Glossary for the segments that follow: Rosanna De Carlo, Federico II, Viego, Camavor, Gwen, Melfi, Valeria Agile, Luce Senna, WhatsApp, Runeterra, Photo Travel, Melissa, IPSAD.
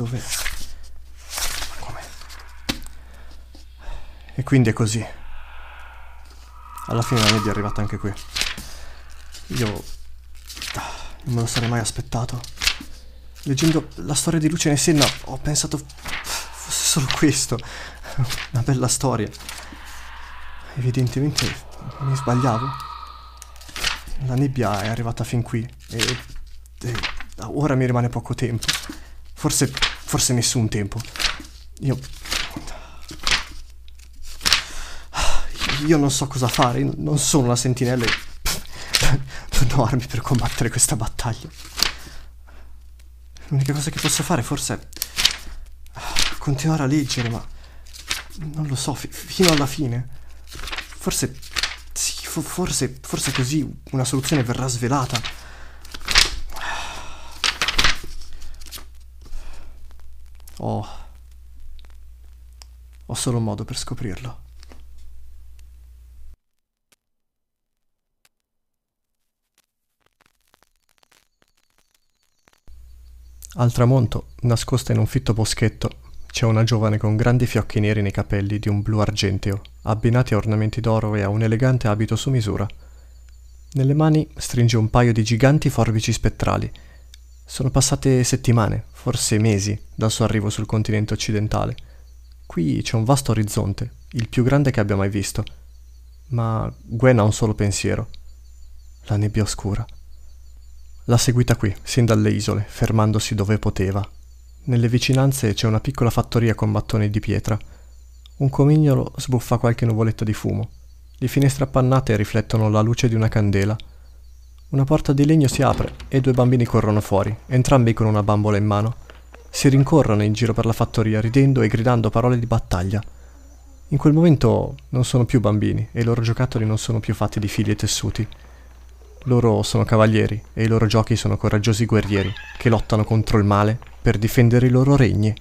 dove... Ma come? E quindi è così. Alla fine la media è arrivata anche qui. Io... non me lo sarei mai aspettato. Leggendo la storia di Luce Senna ho pensato fosse solo questo. Una bella storia. Evidentemente mi sbagliavo. La nebbia è arrivata fin qui e ora mi rimane poco tempo. Forse nessun tempo. Io non so cosa fare, non sono la sentinella e non ho armi per combattere questa battaglia. L'unica cosa che posso fare forse è continuare a leggere, ma non lo so, fino alla fine. Forse così una soluzione verrà svelata. Ho solo un modo per scoprirlo. Al tramonto, nascosta in un fitto boschetto, c'è una giovane con grandi fiocchi neri nei capelli di un blu argenteo, abbinati a ornamenti d'oro e a un elegante abito su misura. Nelle mani stringe un paio di giganti forbici spettrali. Sono passate settimane, forse mesi, dal suo arrivo sul continente occidentale. Qui c'è un vasto orizzonte, il più grande che abbia mai visto. Ma Gwen ha un solo pensiero: la nebbia oscura. L'ha seguita qui, sin dalle isole, fermandosi dove poteva. Nelle vicinanze c'è una piccola fattoria con mattoni di pietra. Un comignolo sbuffa qualche nuvoletta di fumo. Le finestre appannate riflettono la luce di una candela. Una porta di legno si apre e due bambini corrono fuori, entrambi con una bambola in mano. Si rincorrono in giro per la fattoria, ridendo e gridando parole di battaglia. In quel momento non sono più bambini e i loro giocattoli non sono più fatti di fili e tessuti. Loro sono cavalieri e i loro giochi sono coraggiosi guerrieri che lottano contro il male per difendere i loro regni.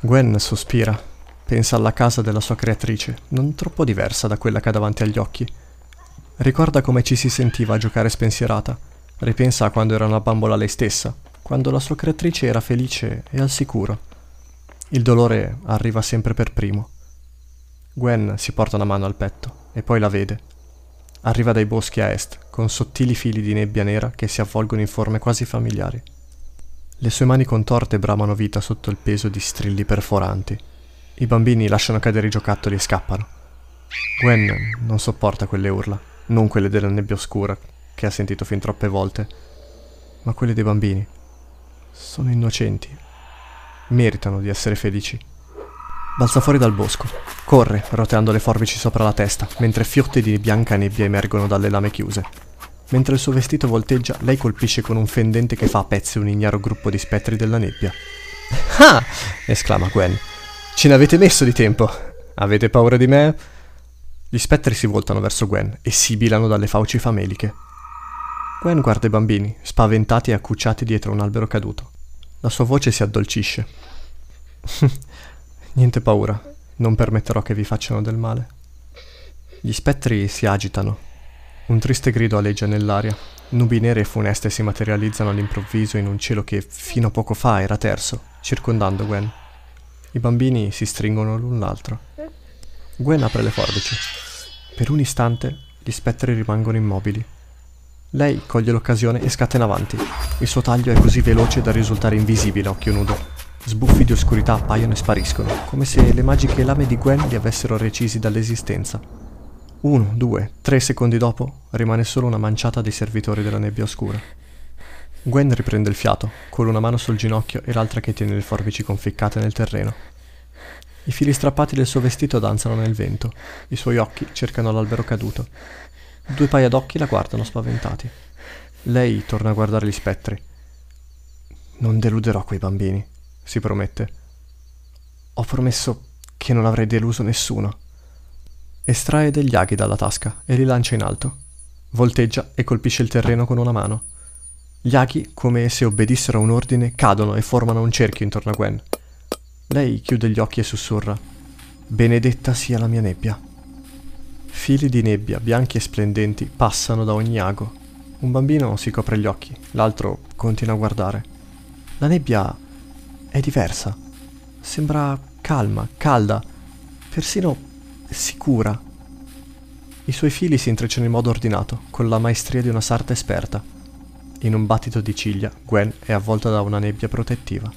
Gwen sospira, pensa alla casa della sua creatrice, non troppo diversa da quella che ha davanti agli occhi. Ricorda come ci si sentiva a giocare spensierata, ripensa a quando era una bambola lei stessa, quando la sua creatrice era felice e al sicuro. Il dolore arriva sempre per primo. Gwen si porta una mano al petto e poi la vede. Arriva dai boschi a est, con sottili fili di nebbia nera che si avvolgono in forme quasi familiari. Le sue mani contorte bramano vita sotto il peso di strilli perforanti. I bambini lasciano cadere i giocattoli e scappano. Gwen non sopporta quelle urla, non quelle della nebbia oscura, che ha sentito fin troppe volte, ma quelle dei bambini. Sono innocenti. Meritano di essere felici. Balza fuori dal bosco, corre, roteando le forbici sopra la testa, mentre fiotti di bianca nebbia emergono dalle lame chiuse. Mentre il suo vestito volteggia, lei colpisce con un fendente che fa a pezzi un ignaro gruppo di spettri della nebbia. «Ah!» esclama Gwen. «Ce n'avete messo di tempo! Avete paura di me?» Gli spettri si voltano verso Gwen e sibilano dalle fauci fameliche. Gwen guarda i bambini, spaventati e accucciati dietro un albero caduto. La sua voce si addolcisce. «Niente paura, non permetterò che vi facciano del male». Gli spettri si agitano. Un triste grido aleggia nell'aria. Nubi nere e funeste si materializzano all'improvviso in un cielo che fino a poco fa era terso, circondando Gwen. I bambini si stringono l'un l'altro. Gwen apre le forbici. Per un istante gli spettri rimangono immobili. Lei coglie l'occasione e scatta in avanti. Il suo taglio è così veloce da risultare invisibile a occhio nudo. Sbuffi di oscurità appaiono e spariscono, come se le magiche lame di Gwen li avessero recisi dall'esistenza. 1, 2, 3 secondi dopo rimane solo una manciata dei servitori della nebbia oscura. Gwen riprende il fiato, con una mano sul ginocchio e l'altra che tiene le forbici conficcate nel terreno. I fili strappati del suo vestito danzano nel vento, i suoi occhi cercano l'albero caduto. 2 paia d'occhi la guardano spaventati. Lei torna a guardare gli spettri. «Non deluderò quei bambini», si promette. «Ho promesso che non avrei deluso nessuno». Estrae degli aghi dalla tasca e li lancia in alto. Volteggia e colpisce il terreno con una mano. Gli aghi, come se obbedissero a un ordine, cadono e formano un cerchio intorno a Gwen. Lei chiude gli occhi e sussurra: «Benedetta sia la mia nebbia». Fili di nebbia bianchi e splendenti passano da ogni ago. Un bambino si copre gli occhi, l'altro continua a guardare. La nebbia è diversa. Sembra calma, calda, persino sicura. I suoi fili si intrecciano in modo ordinato, con la maestria di una sarta esperta. In un battito di ciglia, Gwen è avvolta da una nebbia protettiva.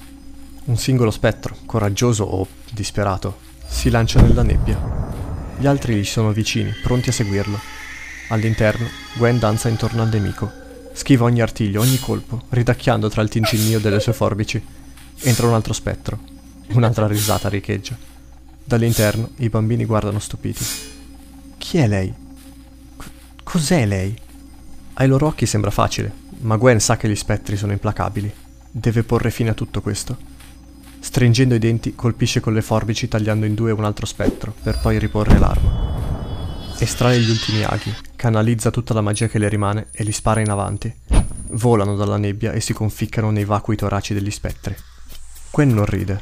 Un singolo spettro, coraggioso o disperato, si lancia nella nebbia. Gli altri gli sono vicini, pronti a seguirlo. All'interno, Gwen danza intorno al nemico. Schiva ogni artiglio, ogni colpo, ridacchiando tra il tintinnio delle sue forbici. Entra un altro spettro. Un'altra risata riecheggia. Dall'interno, i bambini guardano stupiti. Chi è lei? Cos'è lei? Ai loro occhi sembra facile, ma Gwen sa che gli spettri sono implacabili. Deve porre fine a tutto questo. Stringendo i denti, colpisce con le forbici tagliando in due un altro spettro, per poi riporre l'arma. Estrae gli ultimi aghi, canalizza tutta la magia che le rimane e li spara in avanti. Volano dalla nebbia e si conficcano nei vacui toraci degli spettri. Gwen non ride.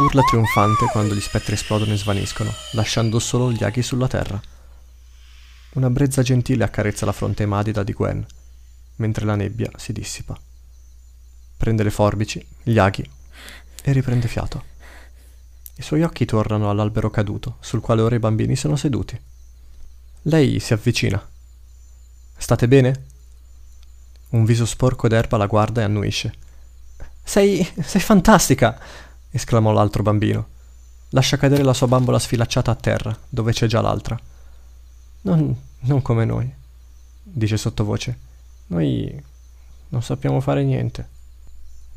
Urla trionfante quando gli spettri esplodono e svaniscono, lasciando solo gli aghi sulla terra. Una brezza gentile accarezza la fronte emadida di Gwen, mentre la nebbia si dissipa. Prende le forbici, gli aghi, e riprende fiato. I suoi occhi tornano all'albero caduto, sul quale ora i bambini sono seduti. Lei si avvicina. State bene? Un viso sporco d'erba la guarda e annuisce. Sei fantastica! Esclamò l'altro bambino. Lascia cadere la sua bambola sfilacciata a terra, dove c'è già l'altra. Non come noi, dice sottovoce. Noi non sappiamo fare niente.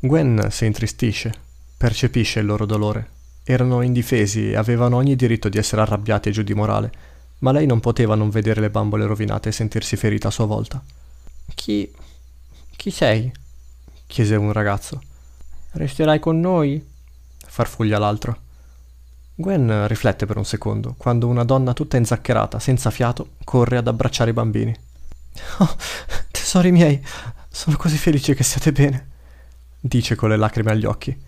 Gwen si intristisce. Percepisce il loro dolore. Erano indifesi e avevano ogni diritto di essere arrabbiati e giù di morale, ma lei non poteva non vedere le bambole rovinate e sentirsi ferita a sua volta. Chi sei? Chiese un ragazzo. Resterai con noi? Farfuglia l'altro. Gwen riflette per un secondo, quando una donna tutta inzaccherata, senza fiato, corre ad abbracciare i bambini. Oh, tesori miei, sono così felice che siate bene, dice con le lacrime agli occhi.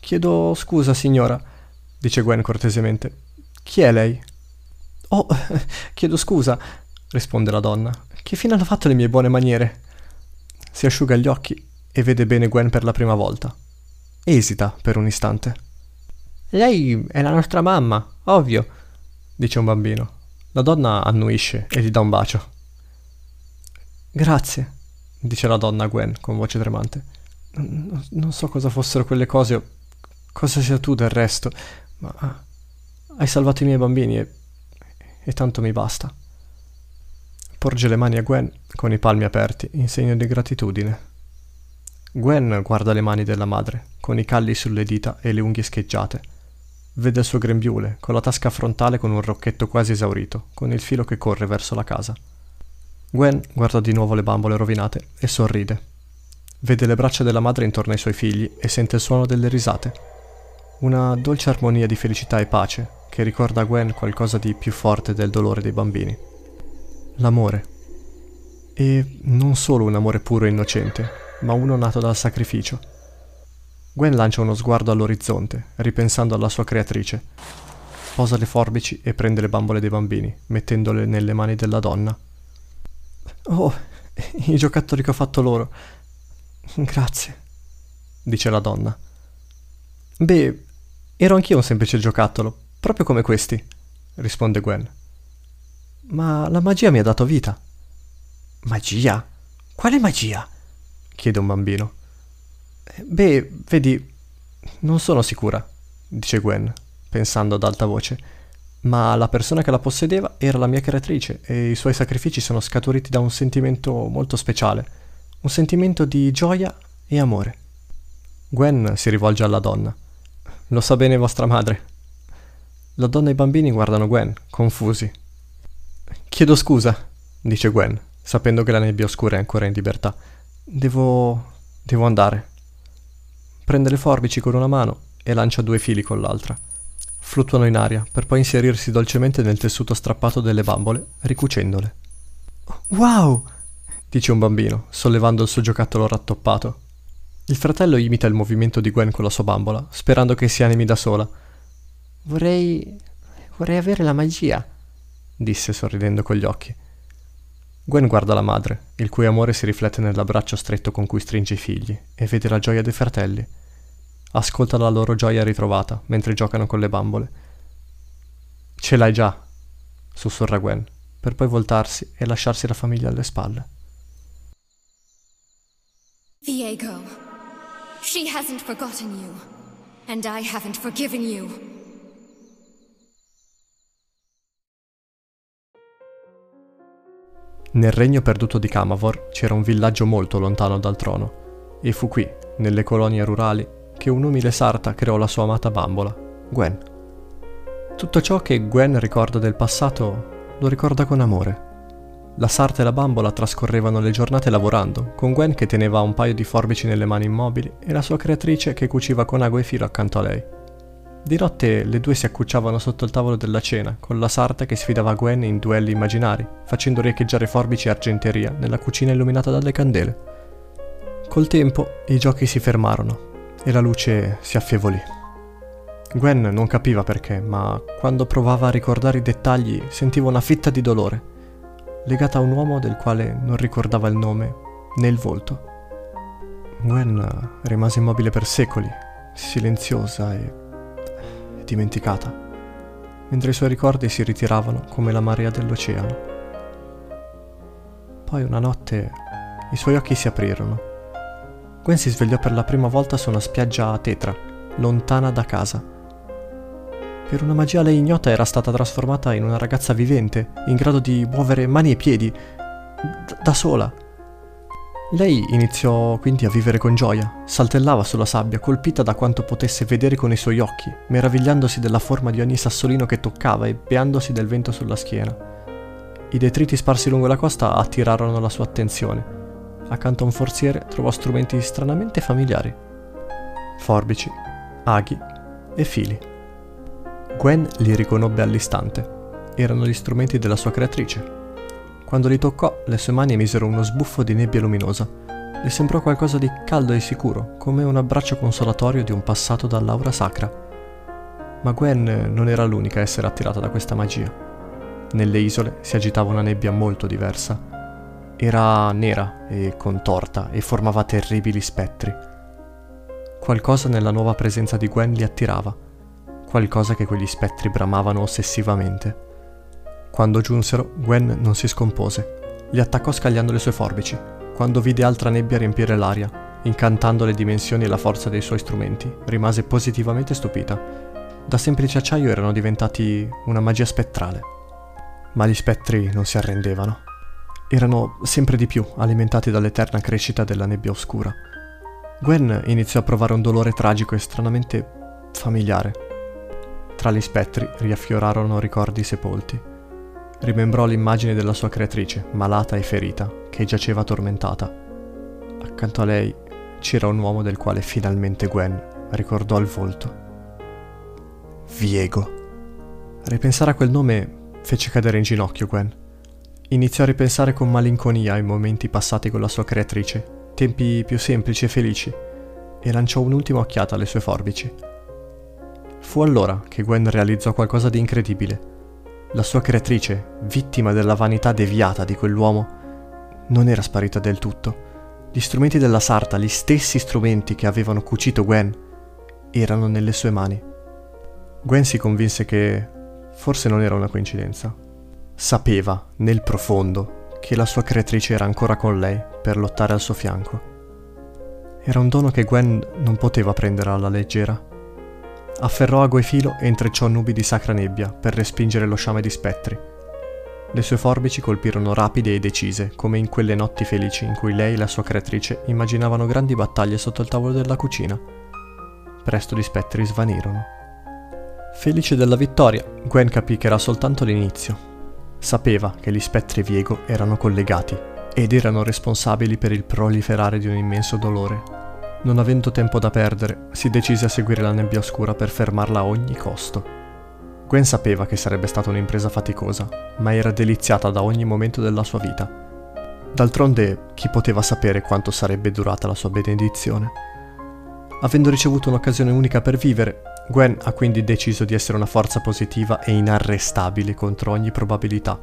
«Chiedo scusa, signora», dice Gwen cortesemente. «Chi è lei?» «Oh, chiedo scusa», risponde la donna. «Che fine hanno fatto le mie buone maniere?» Si asciuga gli occhi e vede bene Gwen per la prima volta. Esita per un istante. «Lei è la nostra mamma, ovvio», dice un bambino. La donna annuisce e gli dà un bacio. «Grazie», dice la donna a Gwen con voce tremante. «Non so cosa fossero quelle cose o... cosa sia tu del resto, ma hai salvato i miei bambini e tanto mi basta». Porge le mani a Gwen con i palmi aperti in segno di gratitudine. Gwen guarda le mani della madre con i calli sulle dita e le unghie scheggiate. Vede il suo grembiule con la tasca frontale con un rocchetto quasi esaurito, con il filo che corre verso la casa. Gwen guarda di nuovo le bambole rovinate e sorride. Vede le braccia della madre intorno ai suoi figli e sente il suono delle risate. Una dolce armonia di felicità e pace che ricorda a Gwen qualcosa di più forte del dolore dei bambini. L'amore. E non solo un amore puro e innocente, ma uno nato dal sacrificio. Gwen lancia uno sguardo all'orizzonte, ripensando alla sua creatrice. Posa le forbici e prende le bambole dei bambini, mettendole nelle mani della donna. «Oh, i giocattoli che ho fatto loro. Grazie», dice la donna. «Beh, ero anch'io un semplice giocattolo, proprio come questi», risponde Gwen. «Ma la magia mi ha dato vita». «Magia? Quale magia?» chiede un bambino. «Beh, vedi, non sono sicura», dice Gwen, pensando ad alta voce, «ma la persona che la possedeva era la mia creatrice e i suoi sacrifici sono scaturiti da un sentimento molto speciale, un sentimento di gioia e amore». Gwen si rivolge alla donna. «Lo sa bene vostra madre». La donna e i bambini guardano Gwen, confusi. «Chiedo scusa», dice Gwen, sapendo che la nebbia oscura è ancora in libertà. «Devo andare». Prende le forbici con una mano e lancia due fili con l'altra. Fluttuano in aria per poi inserirsi dolcemente nel tessuto strappato delle bambole, ricucendole. «Wow!», dice un bambino, sollevando il suo giocattolo rattoppato. Il fratello imita il movimento di Gwen con la sua bambola, sperando che si animi da sola. «Vorrei avere la magia», disse sorridendo con gli occhi. Gwen guarda la madre, il cui amore si riflette nell'abbraccio stretto con cui stringe i figli, e vede la gioia dei fratelli. ascolta la loro gioia ritrovata mentre giocano con le bambole. «Ce l'hai già», sussurra Gwen, per poi voltarsi e lasciarsi la famiglia alle spalle. «Viego, she hasn't forgotten you, and I haven't forgiven you». Nel regno perduto di Camavor c'era un villaggio molto lontano dal trono, e fu qui, nelle colonie rurali, che un'umile sarta creò la sua amata bambola, Gwen. Tutto ciò che Gwen ricorda del passato lo ricorda con amore. La sarta e la bambola trascorrevano le giornate lavorando, con Gwen che teneva un paio di forbici nelle mani immobili e la sua creatrice che cuciva con ago e filo accanto a lei. Di notte le due si accucciavano sotto il tavolo della cena, con la sarta che sfidava Gwen in duelli immaginari, facendo riecheggiare forbici e argenteria nella cucina illuminata dalle candele. Col tempo i giochi si fermarono e la luce si affievolì. Gwen non capiva perché, ma quando provava a ricordare i dettagli sentiva una fitta di dolore, legata a un uomo del quale non ricordava il nome né il volto. Gwen rimase immobile per secoli, silenziosa e dimenticata, mentre i suoi ricordi si ritiravano come la marea dell'oceano. Poi una notte i suoi occhi si aprirono. Gwen si svegliò per la prima volta su una spiaggia a tetra, lontana da casa. Per una magia lei ignota era stata trasformata in una ragazza vivente, in grado di muovere mani e piedi, da sola. Lei iniziò quindi a vivere con gioia, saltellava sulla sabbia, colpita da quanto potesse vedere con i suoi occhi, meravigliandosi della forma di ogni sassolino che toccava e beandosi del vento sulla schiena. I detriti sparsi lungo la costa attirarono la sua attenzione. Accanto a un forziere trovò strumenti stranamente familiari: forbici, aghi e fili. Gwen li riconobbe all'istante. Erano gli strumenti della sua creatrice. Quando li toccò, le sue mani emisero uno sbuffo di nebbia luminosa. Le sembrò qualcosa di caldo e sicuro, come un abbraccio consolatorio di un passato dall'aura sacra. Ma Gwen non era l'unica a essere attirata da questa magia. Nelle isole si agitava una nebbia molto diversa. Era nera e contorta e formava terribili spettri. Qualcosa nella nuova presenza di Gwen li attirava, qualcosa che quegli spettri bramavano ossessivamente. Quando giunsero, Gwen non si scompose. Li attaccò scagliando le sue forbici, quando vide altra nebbia riempire l'aria, incantando le dimensioni e la forza dei suoi strumenti, rimase positivamente stupita. Da semplice acciaio erano diventati una magia spettrale. Ma gli spettri non si arrendevano. Erano sempre di più alimentati dall'eterna crescita della nebbia oscura. Gwen iniziò a provare un dolore tragico e stranamente familiare. Tra gli spettri riaffiorarono ricordi sepolti. Rimembrò l'immagine della sua creatrice, malata e ferita, che giaceva tormentata. Accanto a lei c'era un uomo del quale finalmente Gwen ricordò il volto. Viego. Ripensare a quel nome fece cadere in ginocchio Gwen. Iniziò a ripensare con malinconia ai momenti passati con la sua creatrice, tempi più semplici e felici, e lanciò un'ultima occhiata alle sue forbici. Fu allora che Gwen realizzò qualcosa di incredibile. La sua creatrice, vittima della vanità deviata di quell'uomo, non era sparita del tutto. Gli strumenti della sarta, gli stessi strumenti che avevano cucito Gwen, erano nelle sue mani. Gwen si convinse che forse non era una coincidenza. Sapeva, nel profondo, che la sua creatrice era ancora con lei per lottare al suo fianco. Era un dono che Gwen non poteva prendere alla leggera. Afferrò ago e filo e intrecciò nubi di sacra nebbia per respingere lo sciame di spettri. Le sue forbici colpirono rapide e decise, come in quelle notti felici in cui lei e la sua creatrice immaginavano grandi battaglie sotto il tavolo della cucina. Presto gli spettri svanirono. Felice della vittoria, Gwen capì che era soltanto l'inizio. Sapeva che gli spettri Viego erano collegati ed erano responsabili per il proliferare di un immenso dolore. Non avendo tempo da perdere, si decise a seguire la nebbia oscura per fermarla a ogni costo. Gwen sapeva che sarebbe stata un'impresa faticosa, ma era deliziata da ogni momento della sua vita. D'altronde, chi poteva sapere quanto sarebbe durata la sua benedizione? Avendo ricevuto un'occasione unica per vivere, Gwen ha quindi deciso di essere una forza positiva e inarrestabile contro ogni probabilità.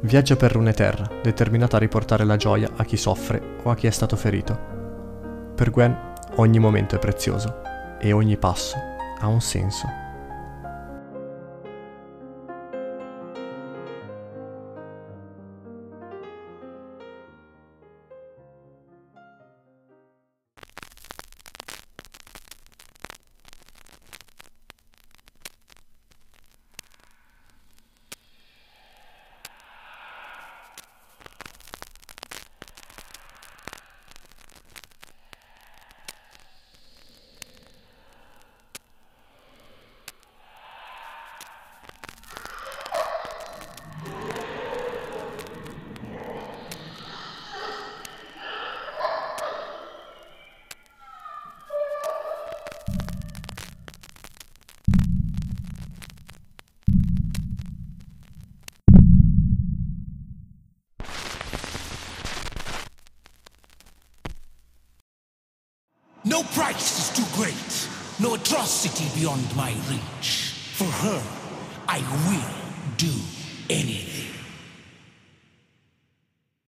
Viaggia per Runeterra, determinata a riportare la gioia a chi soffre o a chi è stato ferito. Per Gwen ogni momento è prezioso e ogni passo ha un senso. No price is too great, no atrocity beyond my reach. For her, I will do anything.